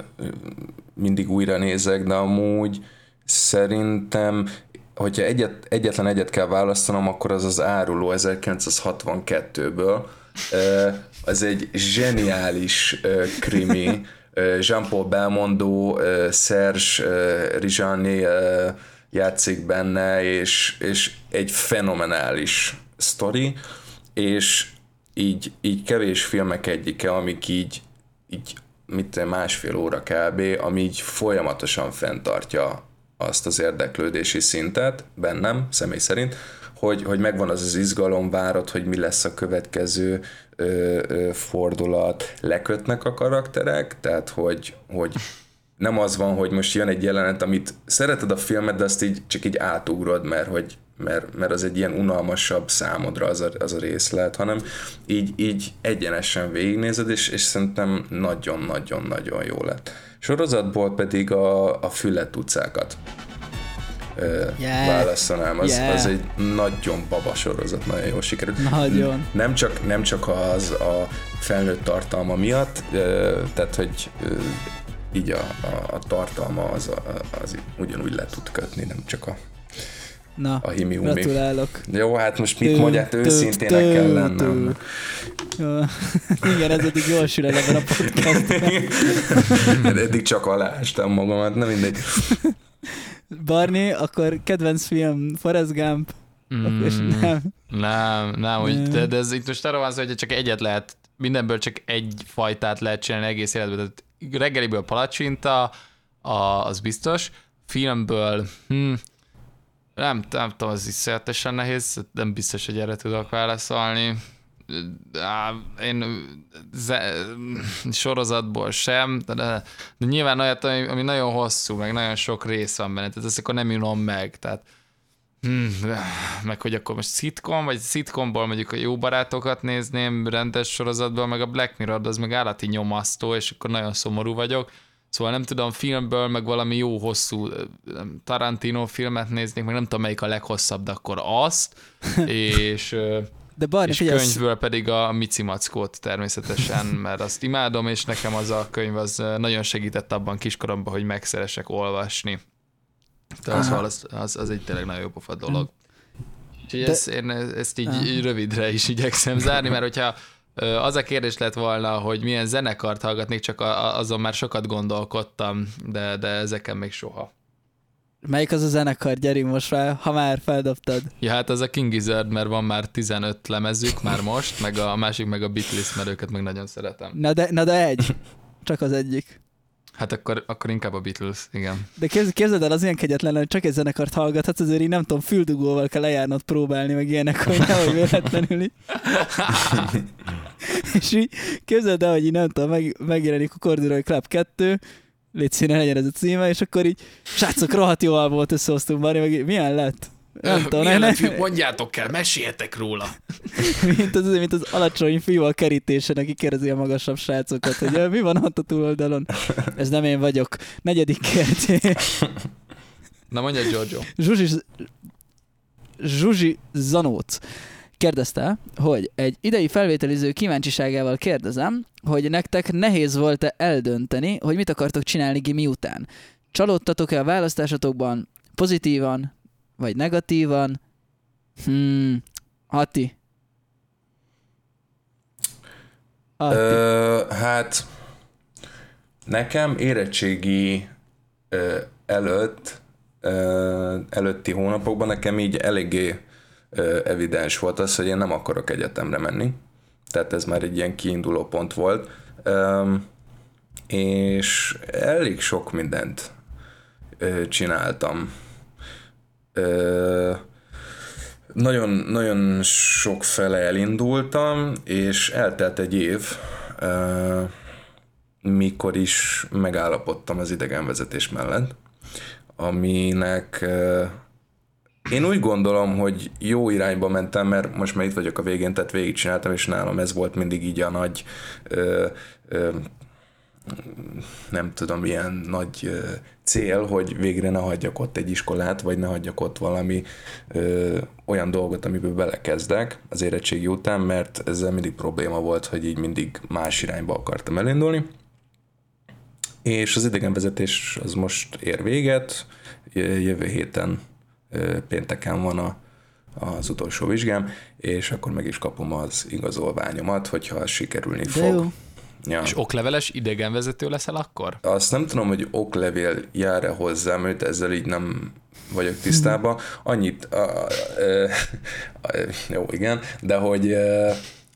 mindig újra nézek, de amúgy szerintem, hogyha egyet, egyetlen egyet kell választanom, akkor az az Áruló ezerkilencszázhatvankettőből. Ö, az egy zseniális ö, krimi. Jean-Paul Belmondo, ö, Serge ö, Rizsani ö, játszik benne, és, és egy fenomenális sztori, és Így, így kevés filmek egyike, amik így, így mit, másfél óra kb., ami így folyamatosan fenntartja azt az érdeklődési szintet bennem, személy szerint, hogy, hogy megvan az az izgalom, várod, hogy mi lesz a következő ö, ö, fordulat, lekötnek a karakterek, tehát hogy, hogy nem az van, hogy most jön egy jelenet, amit szereted a filmet, de azt így csak így átugrod, mert hogy Mert, mert az egy ilyen unalmasabb számodra az a, az a részlet, hanem így, így egyenesen végignézed, és, és szerintem nagyon-nagyon-nagyon jó lett. Sorozatból pedig a, a Füle tucákat yeah. választanám. Az, yeah. az egy nagyon baba sorozat, nagyon jól sikerült. Nagyon. Nem csak, nem csak az a felnőtt tartalma miatt, tehát hogy így a, a, a tartalma az, a, az ugyanúgy le tud kötni, nem csak a Na, a himi-humi. Gratulálok. Jó, hát most mit mondját, őszintének kell lennem. Igen, ez eddig jól sülel ebben a podcastben. Eddig csak alástam magamat, nem mindegy. Barni, akkor kedvenc film, Forrest Gump. Mm, nem. Nem, nem, úgy, de, de ez itt most arra van szó, hogy csak egyet lehet, mindenből csak egy fajtát lehet csinálni egész életben. Tehát reggeliből palacsinta, az biztos. Filmből... Hm, Nem, nem tudom, az iszletesen nehéz, nem biztos, hogy erre tudok válaszolni. Én ze, sorozatból sem, de, de nyilván olyat, ami, ami nagyon hosszú, meg nagyon sok rész van benne, tehát ezt akkor nem unom meg. Tehát Hmm, meg hogy akkor most szitkom, vagy szitkomból mondjuk a Jó barátokat nézném rendes sorozatban, meg a Black Mirror, az meg állati nyomasztó, és akkor nagyon szomorú vagyok. Szóval nem tudom, filmből meg valami jó hosszú Tarantino filmet néznék, meg nem tudom, melyik a leghosszabb, de akkor azt, és, de barni, és könyvből pedig a Mici Mackót természetesen, mert azt imádom, és nekem az a könyv az nagyon segített abban kiskoromban, hogy megszeresek olvasni. Tehát az, az, az egy tényleg nagyon jó pofa dolog. Úgyhogy de... ezt, én ezt így, így rövidre is igyekszem zárni, mert hogyha az a kérdés lett volna, hogy milyen zenekart hallgatnék, csak azon már sokat gondolkodtam, de, de ezeken még soha. Melyik az a zenekar, Gyeri, most már, ha már feldobtad? Ja, hát az a King Gizzard, mert van már tizenöt lemezük már most, meg a másik meg a Beatles, mert őket meg nagyon szeretem. Na de, na de egy, csak az egyik. Hát akkor, akkor inkább a Beatles, igen. De képz, képzeld el, az ilyen kegyetlen, hogy csak egy zenekart hallgathatsz, azért így nem tudom, füldugóval kell lejárnod próbálni, meg ilyenek, hogy nehogy véletlenül így. És így képzeld el, hogy így nem tudom, meg, megjelenik a Corduroy Club kettő, légy színe legyen ez a címe, és akkor így, srácok, rohadt jó albumot összehoztunk barni, meg így, milyen lett? Nem tudom, milyen lett, fiú, mondjátok el, meséljetek róla. mint, az, mint az alacsony fiú a kerítésen, aki kérdezi a magasabb srácokat, hogy mi van ott a túloldalon. Ez nem én vagyok. Negyedik kérdés. Na mondja, Giorgio. Zsuzsi, Zsuzsi Zanóc kérdezte, hogy egy idei felvételiző kíváncsiságával kérdezem, hogy nektek nehéz volt-e eldönteni, hogy mit akartok csinálni gimi után. Csalódtatok-e a választásatokban pozitívan, vagy negatívan? Hmm, Hati. Hati. Ö, hát nekem érettségi ö, előtt, ö, előtti hónapokban nekem így eléggé ö, evidens volt az, hogy én nem akarok egyetemre menni. Tehát ez már egy ilyen kiinduló pont volt. Ö, és elég sok mindent ö, csináltam. Ö, nagyon, nagyon sok fele elindultam, és eltelt egy év, ö, mikor is megállapodtam az idegenvezetés mellett, aminek ö, én úgy gondolom, hogy jó irányba mentem, mert most már itt vagyok a végén, tehát végigcsináltam, és nálam ez volt mindig így a nagy ö, ö, nem tudom, ilyen nagy cél, hogy végre ne hagyjak ott egy iskolát, vagy ne hagyjak ott valami ö, olyan dolgot, amiből belekezdek az érettségi után, mert ezzel mindig probléma volt, hogy így mindig más irányba akartam elindulni. És az idegenvezetés az most ér véget, jövő héten ö, pénteken van a, az utolsó vizsgám, és akkor meg is kapom az igazolványomat, hogyha sikerülni De fog. Jó. Ja. És okleveles idegenvezető leszel akkor? Azt nem tudom, hogy oklevél jár-e hozzám, őt ezzel így nem vagyok tisztában. Annyit, a, a, a, jó, igen, de hogy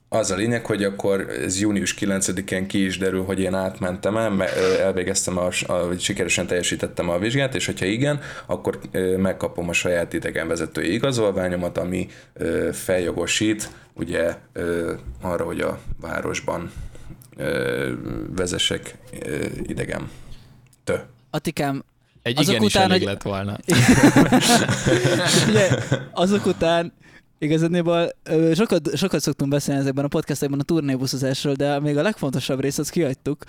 az a lényeg, hogy akkor ez június kilencedikén ki is derül, hogy én átmentem el, elvégeztem, a, a, sikeresen teljesítettem a vizsgát, és hogyha igen, akkor megkapom a saját idegenvezetői igazolványomat, ami feljogosít ugye arra, hogy a városban vezessek idegen. Tö. Atikám, egy azok igenis után, elég hogy... lett volna. Ugye, azok után igazából sokat, sokat szoktunk beszélni ezekben a podcastekben a turnébuszozásról, de még a legfontosabb részt azt kihagytuk.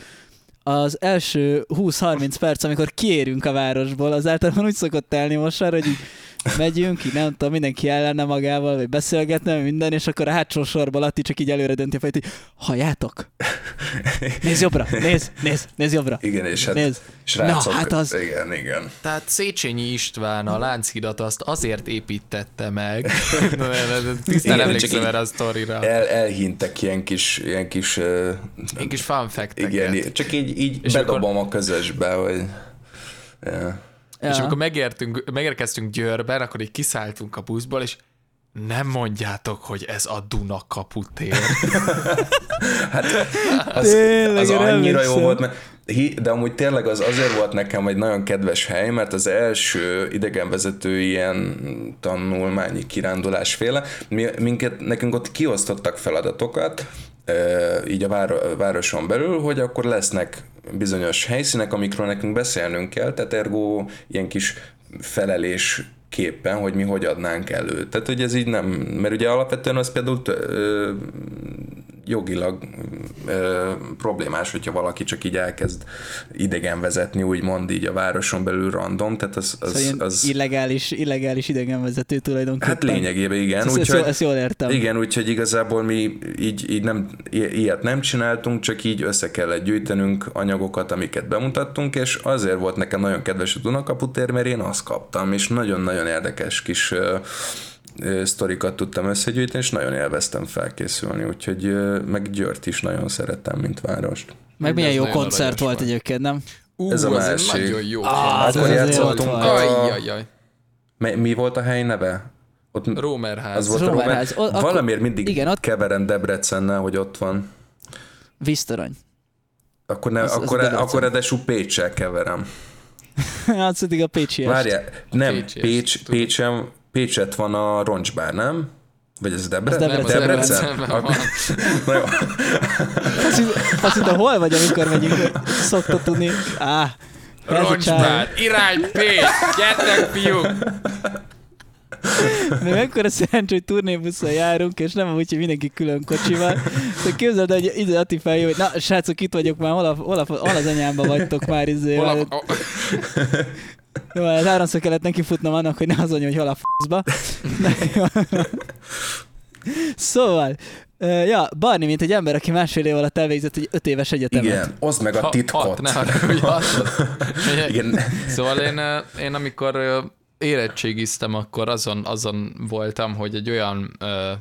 Az első húsz-harminc perc, amikor kiérünk a városból, az általában úgy szokott telni most már, hogy így megyünk, így nem tudom, mindenki ellenne magával, vagy beszélgetne, minden, és akkor a hátsó sorban Lati csak így előre dönti a fejét, hogy halljátok? Nézz jobbra, nézz, nézz, nézz jobbra. Igen, és hát nézz. Srácok, na, hát az... igen, igen. Tehát Széchenyi István a Lánchidat azt azért építette meg, tisztán emlékszem erre a sztorira. El, elhintek ilyen kis... Ilyen kis, uh, ilyen kis fun fact-eket. Igen, csak így, így bedobom akkor... a közösbe, hogy... Yeah. Ja. És amikor megértünk, megérkeztünk Győrben, akkor így kiszálltunk a buszból, és nem mondjátok, hogy ez a Dunakapu tér. Hát az, tényleg, az annyira jó volt, mert, de amúgy tényleg az azért volt nekem egy nagyon kedves hely, mert az első idegenvezető ilyen tanulmányi kirándulásféle, mi, minket, nekünk ott kiosztottak feladatokat, így a váro, városon belül, hogy akkor lesznek bizonyos helyszínek, amikről nekünk beszélnünk kell, tehát ergo ilyen kis felelés képen, hogy mi hogy adnánk elő. Tehát, hogy ez így nem, mert ugye alapvetően az például ö, jogilag ö, problémás, hogyha valaki csak így elkezd idegen vezetni, úgymond így a városon belül random, tehát az... az, szóval az illegális, illegális idegenvezető tulajdonképpen. Hát lényegében igen. Ezt, úgy, ezt, hogy, ezt jól értem. Igen, úgyhogy igazából mi így, így nem, ilyet nem csináltunk, csak így össze kellett gyűjtenünk anyagokat, amiket bemutattunk, és azért volt nekem nagyon kedves a Dunakaputér, mert én azt kaptam, és nagyon-nagyon érdekes kis sztorikat tudtam összegyűjteni, és nagyon élveztem felkészülni, úgyhogy meg Győrt is nagyon szerettem, mint várost. Meg milyen jó koncert volt egyébként, nem? Ú, ez a másik. Nagyon jó. Ah, akkor játszottunk a... Mi, mi volt a hely neve? Ott... Rómerház. Az volt a Rómerház. Rómerház. Valamiért mindig igen, ott... keverem Debrecennel, hogy ott van. Víztorony. Akkor, ne, az, akkor, az akkor edesú Péccsel keverem. Hát szóval a pécsiest. Várjál, nem, Pécs, Pécs, Pécsem... Pécset van a Roncsbár, nem? Vagy ez Debrecen? Nem, az Debrecen. Debrecen. Na jó. Azt hiszem, hol vagy, amikor megyünk? Szokta tudni. Áh, Roncsbár, irány Pécs, gyertek fiúk! Még ekkora szerencsé, hogy turnébusszal járunk, és nem úgy, hogy mindenki külön kocsival. Tehát képzeld, hogy ide Ati feljön, hogy na, srácok, itt vagyok már, hol, a, hol, a, hol az anyámba vagytok már, izé. Hol a... Jó, hát háromszor kellett neki futnom annak, hogy ne az anyja, hogy hol a f***ba. Szóval, ja, Barni, mint egy ember, aki másfél év alatt elvégzett egy öt éves egyetemet. Igen, oszd meg a titkot. Ha, hat, ne, Igen. Szóval én, én amikor érettségiztem, akkor azon, azon voltam, hogy egy olyan ö,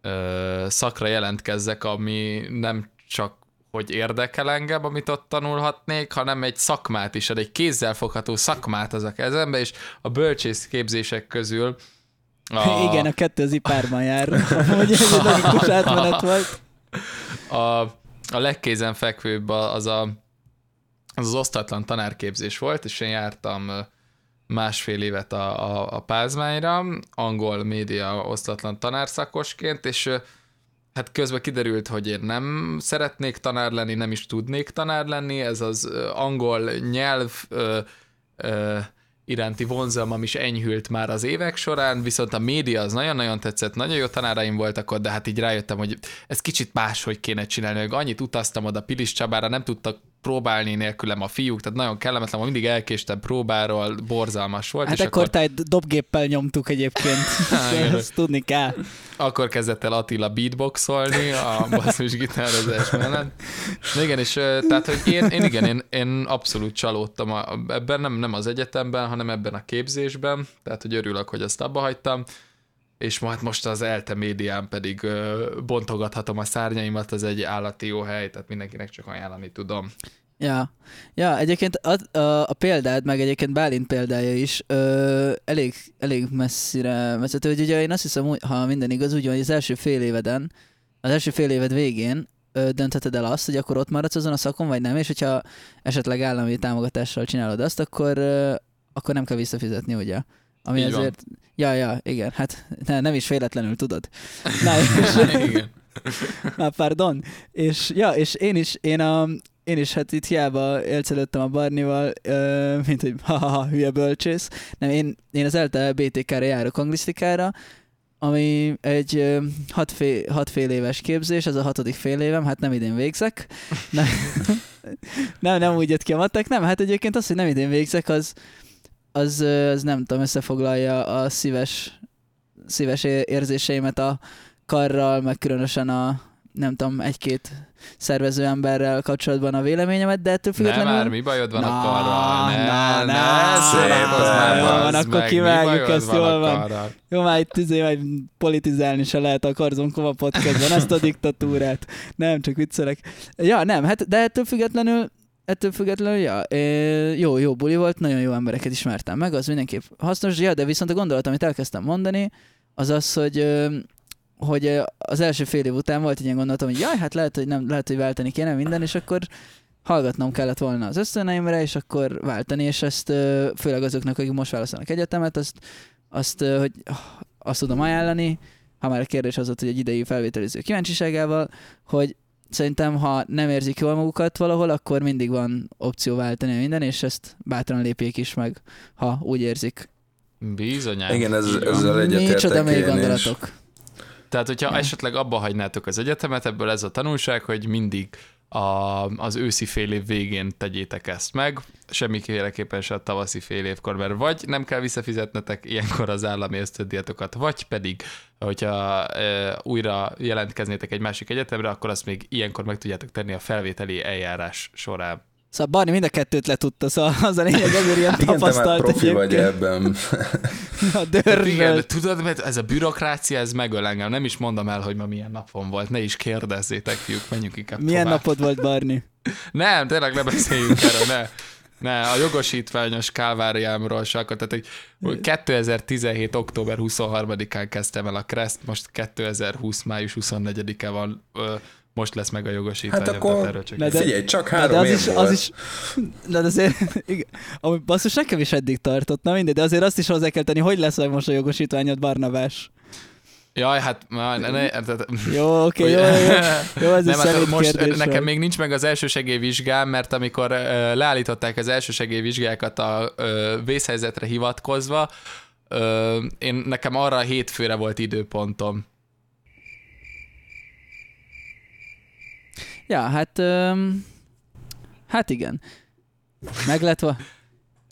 ö, szakra jelentkezzek, ami nem csak hogy érdekel engem, amit ott tanulhatnék, hanem egy szakmát is, egy kézzelfogható szakmát az a kezembe, és a bölcsész képzések közül... A... Igen, a kettő az ipárban jár, hogy ez egy logikus átmenet volt. A, a legkézenfekvőbb az a, az, az osztatlan tanárképzés volt, és én jártam másfél évet a, a, a Pázmányra, angol média osztatlan tanárszakosként, és... Hát közben kiderült, hogy én nem szeretnék tanár lenni, nem is tudnék tanár lenni, ez az angol nyelv ö, ö, iránti vonzalmam is enyhült már az évek során, viszont a média az nagyon-nagyon tetszett, nagyon jó tanáraim voltak ott, de hát így rájöttem, hogy ez kicsit máshogy kéne csinálni, hogy annyit utaztam oda Pilis Csabára, nem tudtak próbálni nélkülem a fiúk, tehát nagyon kellemetlen, mindig elkéstem próbáról, borzalmas volt. Hát és akkor te dobgéppel nyomtuk egyébként, ezt tudni kell. Akkor kezdett el Attila beatboxolni a basszus gitározás mellett. De igen, és tehát, hogy én, én igen, én, én abszolút csalódtam a, ebben, nem, nem az egyetemben, hanem ebben a képzésben, tehát, hogy örülök, hogy azt abba hagytam, és hát most az ELTE médián pedig bontogathatom a szárnyaimat, az egy állati jó hely, tehát mindenkinek csak ajánlani tudom. Ja, ja egyébként a, a, a példád, meg egyébként Bálint példája is ö, elég, elég messzire vezető, hogy ugye én azt hiszem, ha minden igaz, úgy van, hogy az első fél éveden, az első fél éved végén ö, döntheted el azt, hogy akkor ott maradsz azon a szakon, vagy nem, és hogyha esetleg állami támogatással csinálod azt, akkor, ö, akkor nem kell visszafizetni, ugye? Ami azért... Ja, ja, igen, hát ne, nem is véletlenül tudod. Na, és... igen. Na, pardon. És, ja, és én is, én, a, én is hát itt hiába élcelődtem a Barnival, ö, mint hogy ha-ha-ha, hülye bölcsész. Nem, én, én az ELTE bé té ká-ra járok, anglisztikára, ami egy hat fél, hat fél éves képzés, ez a hatodik fél évem, hát nem idén végzek. Nem, nem, nem úgy jött ki a matek, nem, hát egyébként az, hogy nem idén végzek, az... Az, az nem tudom, összefoglalja a szíves, szíves érzéseimet a karral, meg különösen a, nem tudom, egy-két szervező emberrel kapcsolatban a véleményemet, de ettől függetlenül... Nem, már mi bajod van na, a karral? Ne, na, ne, ne, szép, az nem van, akkor kivágjuk ezt, jól van. Jó, már itt izé, majd politizálni se lehet a Carson Coma Podcastban ezt a diktatúrát. Nem, csak viccelek. Ja, nem, hát, de ettől függetlenül Ettől függetlenül, ja, jó, jó buli volt, nagyon jó embereket ismertem meg, az mindenképp hasznos, ja, de viszont a gondolat, amit elkezdtem mondani, az az, hogy, hogy az első fél év után volt egy ilyen gondolatom, hogy jaj, hát lehet, hogy, nem, lehet, hogy váltani kéne minden, és akkor hallgatnom kellett volna az ösztöneimre, és akkor váltani, és ezt főleg azoknak, akik most választanak egyetemet, azt, azt, hogy, azt tudom ajánlani, ha már a kérdés az volt, hogy egy idei felvételiző kíváncsiságával, hogy szerintem, ha nem érzik jól magukat valahol, akkor mindig van opció váltani minden, és ezt bátran lépjék is meg, ha úgy érzik. Bizonyán. Igen, ez, ezzel egyetértek. Micsoda mély gondolatok. Is. Tehát, hogyha hmm. esetleg abba hagynátok az egyetemet, ebből ez a tanulság, hogy mindig a, az őszi fél év végén tegyétek ezt meg, semmiféleképpen se a tavaszi fél évkor, mert vagy nem kell visszafizetnetek ilyenkor az állami ösztöndíjatokat, vagy pedig, hogyha e, újra jelentkeznétek egy másik egyetemre, akkor azt még ilyenkor meg tudjátok tenni a felvételi eljárás során. Szóval Barni mind a kettőt letudta, szóval az a lényeg, ezért ilyen tapasztalt. Igen, te már profi vagy ebben. A dörröl. Tudod, mert ez a bürokrácia, ez megöl engem. Nem is mondom el, hogy ma milyen napom volt. Ne is kérdezzétek, fiúk, menjünk inkább milyen tovább. Napod volt, Barni? Nem, tényleg ne beszéljünk erről, ne. Ne, a jogosítványos kálváriámról se akartatok. kétezer-tizenhét. október huszonharmadikán kezdtem el a Kreszt, most kétezer-húsz. május huszonnegyedike van. Most lesz meg a jogosítvány. Hát akkor de, figyelj, csak három év volt. Az is, de azért, igen, ami basszus nekem is eddig tartott, na mindegy, de azért azt is hozzá kell tenni, hogy lesz meg most a jogosítványod, Barnabás. Jaj, hát... Ne, ne, jó, oké, okay, jó, jó, jó, ez nem, egy hát most nekem még nincs meg az elsősegélyvizsgám, mert amikor uh, leállították az elsősegélyvizsgákat a uh, vészhelyzetre hivatkozva, uh, én nekem arra a hétfőre volt időpontom. Ja, hát... Um, hát igen. Meg lett volna?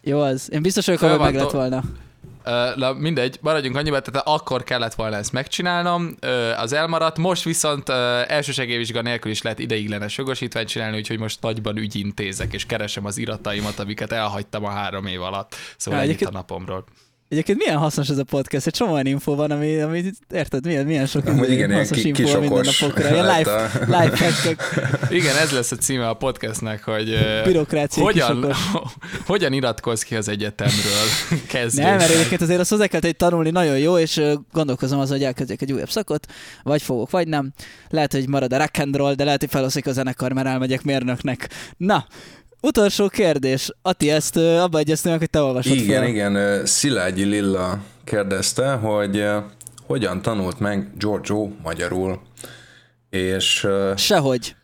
Jó az. Én biztos vagyok, hogy meg lett volna. Na mindegy, maradjunk annyiban, tehát akkor kellett volna ezt megcsinálnom, az elmaradt. Most viszont elsősegélyvizsga nélkül is lehet ideiglenes jogosítványt csinálni, úgyhogy most nagyban ügyintézek, és keresem az irataimat, amiket elhagytam a három év alatt. Szóval ennyit a napomról. Egyébként milyen hasznos ez a podcast, egy csomó olyan infó van, ami, ami érted, milyen, milyen sok infó, igen, hasznos ki, infó minden napokra. Ilyen life, life hack-ek. Igen, ez lesz a címe a podcastnek, hogy bürokrácia hogyan, hogyan iratkozz ki az egyetemről. Kezdjük. Nem, mert egyébként azért azt hozzá kell, hogy tanulni nagyon jó, és gondolkozom azon, hogy elkezdjek egy újabb szakot, vagy fogok, vagy nem. Lehet, hogy marad a rock and roll, de lehet, hogy feloszlik a zenekar, mert elmegyek mérnöknek. Na, utolsó kérdés. Ati, ezt abba egyeztünk, hogy te olvasod fel. Igen, igen. Szilágyi Lilla kérdezte, hogy hogyan tanult meg Giorgio magyarul. És sehogy.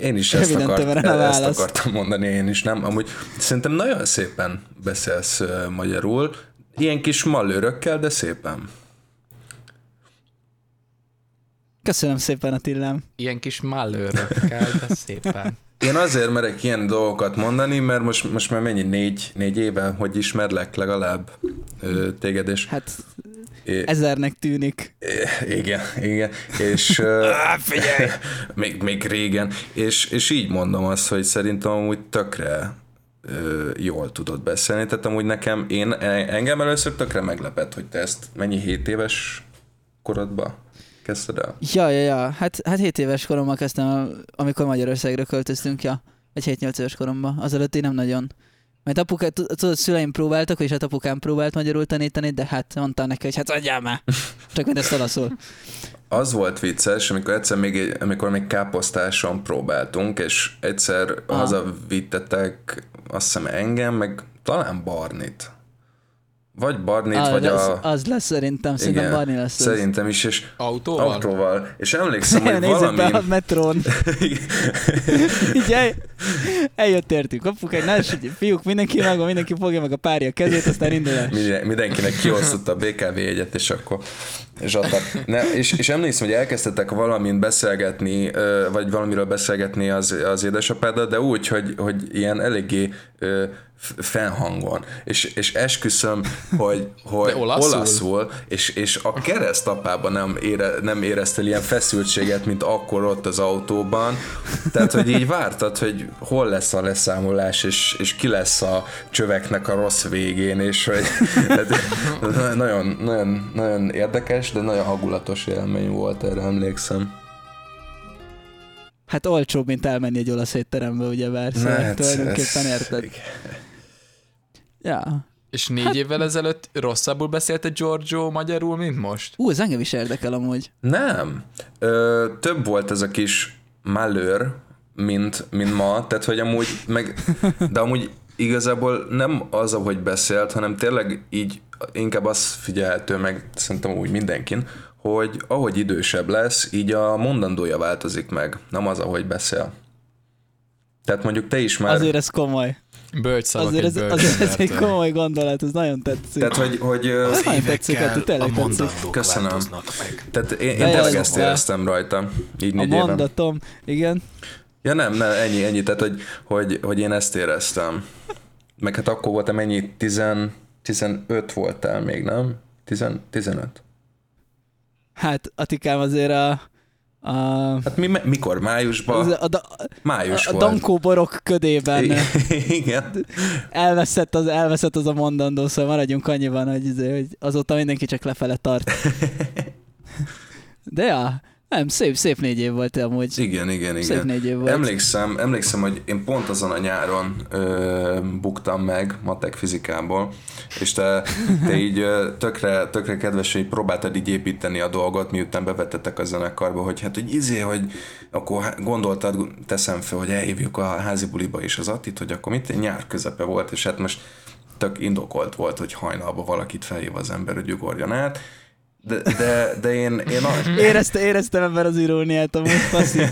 Én is ezt, akart, ezt akartam mondani, én is nem. Amúgy szerintem nagyon szépen beszélsz magyarul. Ilyen kis mallőrökkel, de szépen. Köszönöm szépen, Attilám. Ilyen kis mallőrökkel, de szépen. Én azért merek ilyen dolgokat mondani, mert most, most már mennyi négy, négy éve, hogy ismerlek legalább ö, téged, és... Hát é, ezernek tűnik. É, igen, igen, és... Ö, Á, figyelj! még, még régen. És, és így mondom azt, hogy szerintem amúgy tökre ö, jól tudod beszélni, tehát amúgy nekem, én, engem először tökre meglepett, hogy te ezt mennyi hét éves korodban kezdted el? Ja, ja, ja. Hát, hát hét éves koromban kezdtem, amikor Magyarországra költöztünk, ja. Vagy hét-nyolc éves koromban. Azelőtt én nem nagyon. Mert apukám, tudod, szüleim próbáltak, és hát apukám próbált magyarul tanítani, de hát mondtam neki, hogy hát adjál már. Csak mindezt olaszul. Az volt vicces, amikor egyszer még, amikor még káposztáson próbáltunk, és egyszer ah. hazavittetek azt hiszem engem, meg talán Barnit. Vagy Barnit, ah, vagy lesz, a... Az lesz szerintem, szerintem igen, Barni lesz. Szerintem is, és autóval. autóval. És emlékszem, ne, hogy valami... Nézzük be a metrón. Így el... eljött értünk. Apukák, nális, hogy fiúk, mindenki maga, mindenki fogja meg a párja kezét, aztán indulás. Minden, mindenkinek kiosztott a bé ká vé jegyet, és akkor... És, ne, és, és emlékszem, hogy elkezdtetek valamin beszélgetni, vagy valamiről beszélgetni az, az édesapáddal, de úgy, hogy, hogy ilyen eléggé fennhangon. És, és esküszöm, hogy, hogy olaszul, olaszul és, és a keresztapában nem, ére, nem éreztél ilyen feszültséget, mint akkor ott az autóban. Tehát, hogy így vártad, hogy hol lesz a leszámolás, és, és ki lesz a csöveknek a rossz végén, és hogy nagyon, nagyon, nagyon érdekes, de nagyon hangulatos élmény volt, erre emlékszem. Hát olcsóbb, mint elmenni egy olasz étterembe, ugye vársz, szóval hát, tulajdonképpen érted. Ja. És négy hát... évvel ezelőtt rosszabbul beszélte Giorgio magyarul, mint most? Ú, ez engem is érdekel amúgy. Nem. Ö, több volt ez a kis malőr, mint, mint ma, tehát hogy amúgy meg, de amúgy igazából nem az, ahogy beszélt, hanem tényleg így inkább az figyelhető meg szerintem úgy mindenkin, hogy ahogy idősebb lesz, így a mondandója változik meg, nem az, ahogy beszél. Tehát mondjuk te is már... Azért ez komoly. Bölcs szavak, azért egy ez, azért ez egy komoly gondolat, ez nagyon tetszik. Tehát, hogy, hogy az nagyon tetszik, hát tényleg tetszik. Köszönöm. Tehát én, én tényleg ezt éreztem rajta. Így a mondatom, igen. Ja nem, nem ennyi, ennyi, tehát hogy, hogy, hogy én ezt éreztem. Meg hát akkor voltam ennyi, tizenöt voltál még, nem? tizenöt Hát Atikám azért a... a hát mi, mikor? Májusban? A, a, Május a, a, a dankóborok ködében. I- igen. Elveszett az, elveszett az a mondandó, szóval maradjunk annyiban, hogy azóta mindenki csak lefele tart. De ja... Nem, szép, szép négy év volt amúgy. Igen, igen, szép igen. Négy év volt. Emlékszem, emlékszem, hogy én pont azon a nyáron ö, buktam meg matek fizikából, és te, te így ö, tökre, tökre kedves, hogy próbáltad így építeni a dolgot, miután bevetettek a zenekarba, hogy hát, hogy izé, hogy akkor gondoltad, teszem fel, hogy elhívjuk a házi buliba is az Attit, hogy akkor mit, nyár közepe volt, és hát most tök indokolt volt, hogy hajnalban valakit felhív az ember, hogy ugorjon át. De, de, de én... én al... Érezte, éreztem ebben az iróniát amúgy, passzív.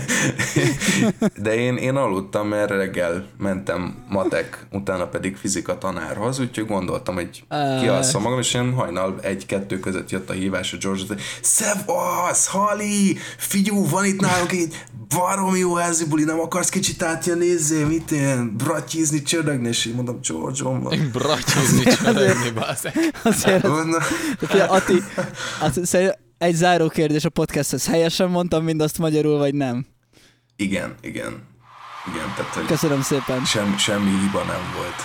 De én, én aludtam, mert reggel mentem matek, utána pedig fizika tanárhoz, úgyhogy gondoltam, hogy kialszom magam, és én hajnal egy-kettő között jött a hívás a George, hogy szevasz, Hali, figyú, van itt nálunk egy barom jó házi buli, nem akarsz kicsit átjönni, nézzél, mit én, bratyízni, csörögni, és így mondom, George-om van. Bratyízni, csörögni, bászek. Azért, Ati... Azt, egy záró kérdés a podcasthez. Helyesen mondtam mindazt magyarul, vagy nem? Igen, igen. igen tehát, köszönöm szépen. Sem, semmi hiba nem volt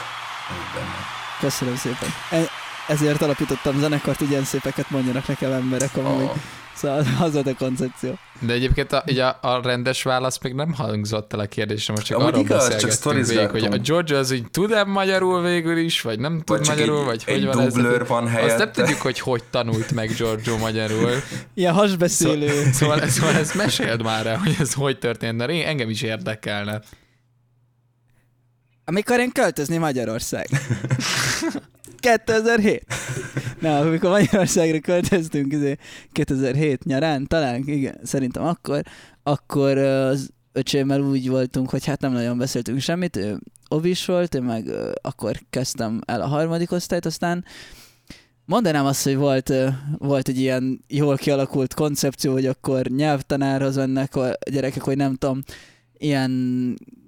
benne. Köszönöm szépen. Ezért alapítottam zenekart, ilyen szépeket mondjanak nekem emberek, amúgy. Oh. Szóval az volt a koncepció. De egyébként a, a, a rendes válasz még nem hangzott el a kérdésre, most csak amúgy arról igaz, beszélgettünk végig, hogy a Giorgio az így tud-e magyarul végül is, vagy nem tud vagy magyarul, egy, vagy egy hogy van ez? Egy van helyette. Azt nem tudjuk, hogy hogy tanult meg Giorgio magyarul. Ilyen hasbeszélő. Szóval, szóval, szóval ezt meséld már el, hogy ez hogy történt, mert én, engem is érdekelne. Amikor én költözni Magyarország. kétezer-hét Na, amikor Magyarországra költöztünk, kétezer-hét nyarán, talán, igen, szerintem akkor, akkor az öcsémmel úgy voltunk, hogy hát nem nagyon beszéltünk semmit, ő ovis volt, én meg akkor kezdtem el a harmadik osztályt, aztán mondanám azt, hogy volt, volt egy ilyen jól kialakult koncepció, hogy akkor nyelvtanárhoz mennek a gyerekek, hogy nem tudom, ilyen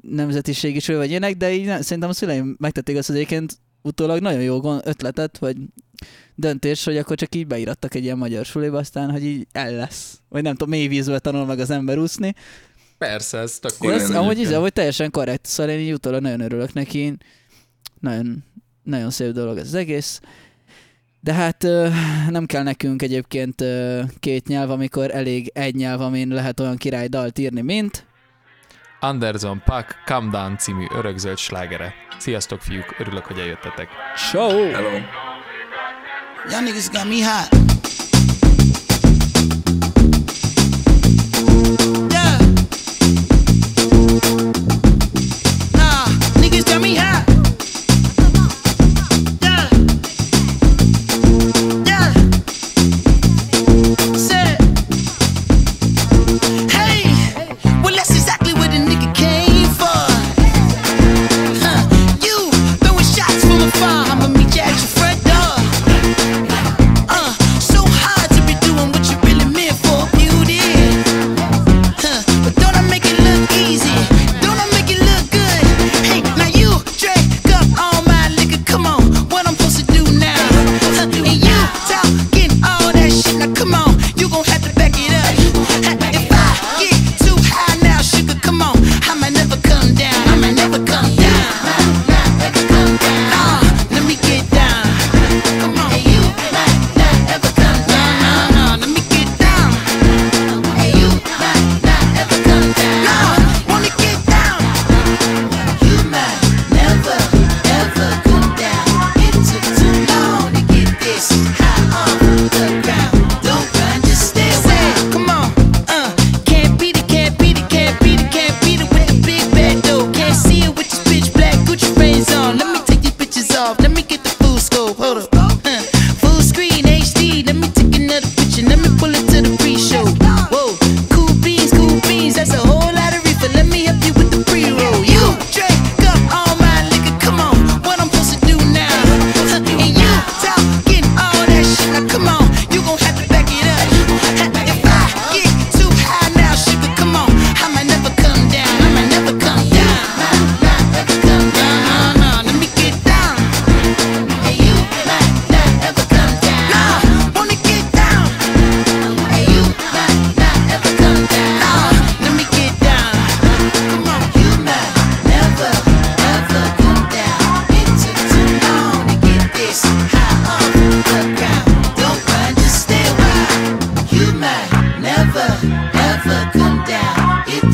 nemzetiségi sor vagy ilyenek, de így nem, szerintem a szüleim megtették azt, hogy egyébként utólag nagyon jó ötletet, vagy döntés, hogy akkor csak így beirattak egy ilyen magyar suliba, aztán, hogy így el lesz. Vagy nem tudom, mély vízbe tanul meg az ember úszni. Persze, ez tök korrekt. Amúgy így, ahogy teljesen korrekt, szóval én így utólag nagyon örülök neki. Nagyon, nagyon szép dolog ez az egész. De hát nem kell nekünk egyébként két nyelv, amikor elég egy nyelv, amin lehet olyan király dalt írni, mint... Anderson Paak Calm Down című örökzöld slágere. Sziasztok fiúk, örülök, hogy eljöttetek. Show! Hello! Y'all niggas got me hot. Yeah! Nah, niggas got me hot. Yeah! Yeah! Said! Hey! Well, that's exactly what a nigga came for. Huh. You throwing shots from afar. I'ma meet you at your front door.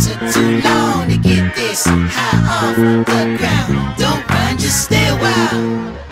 took too long to get this high off the ground. Don't run, just stay a while.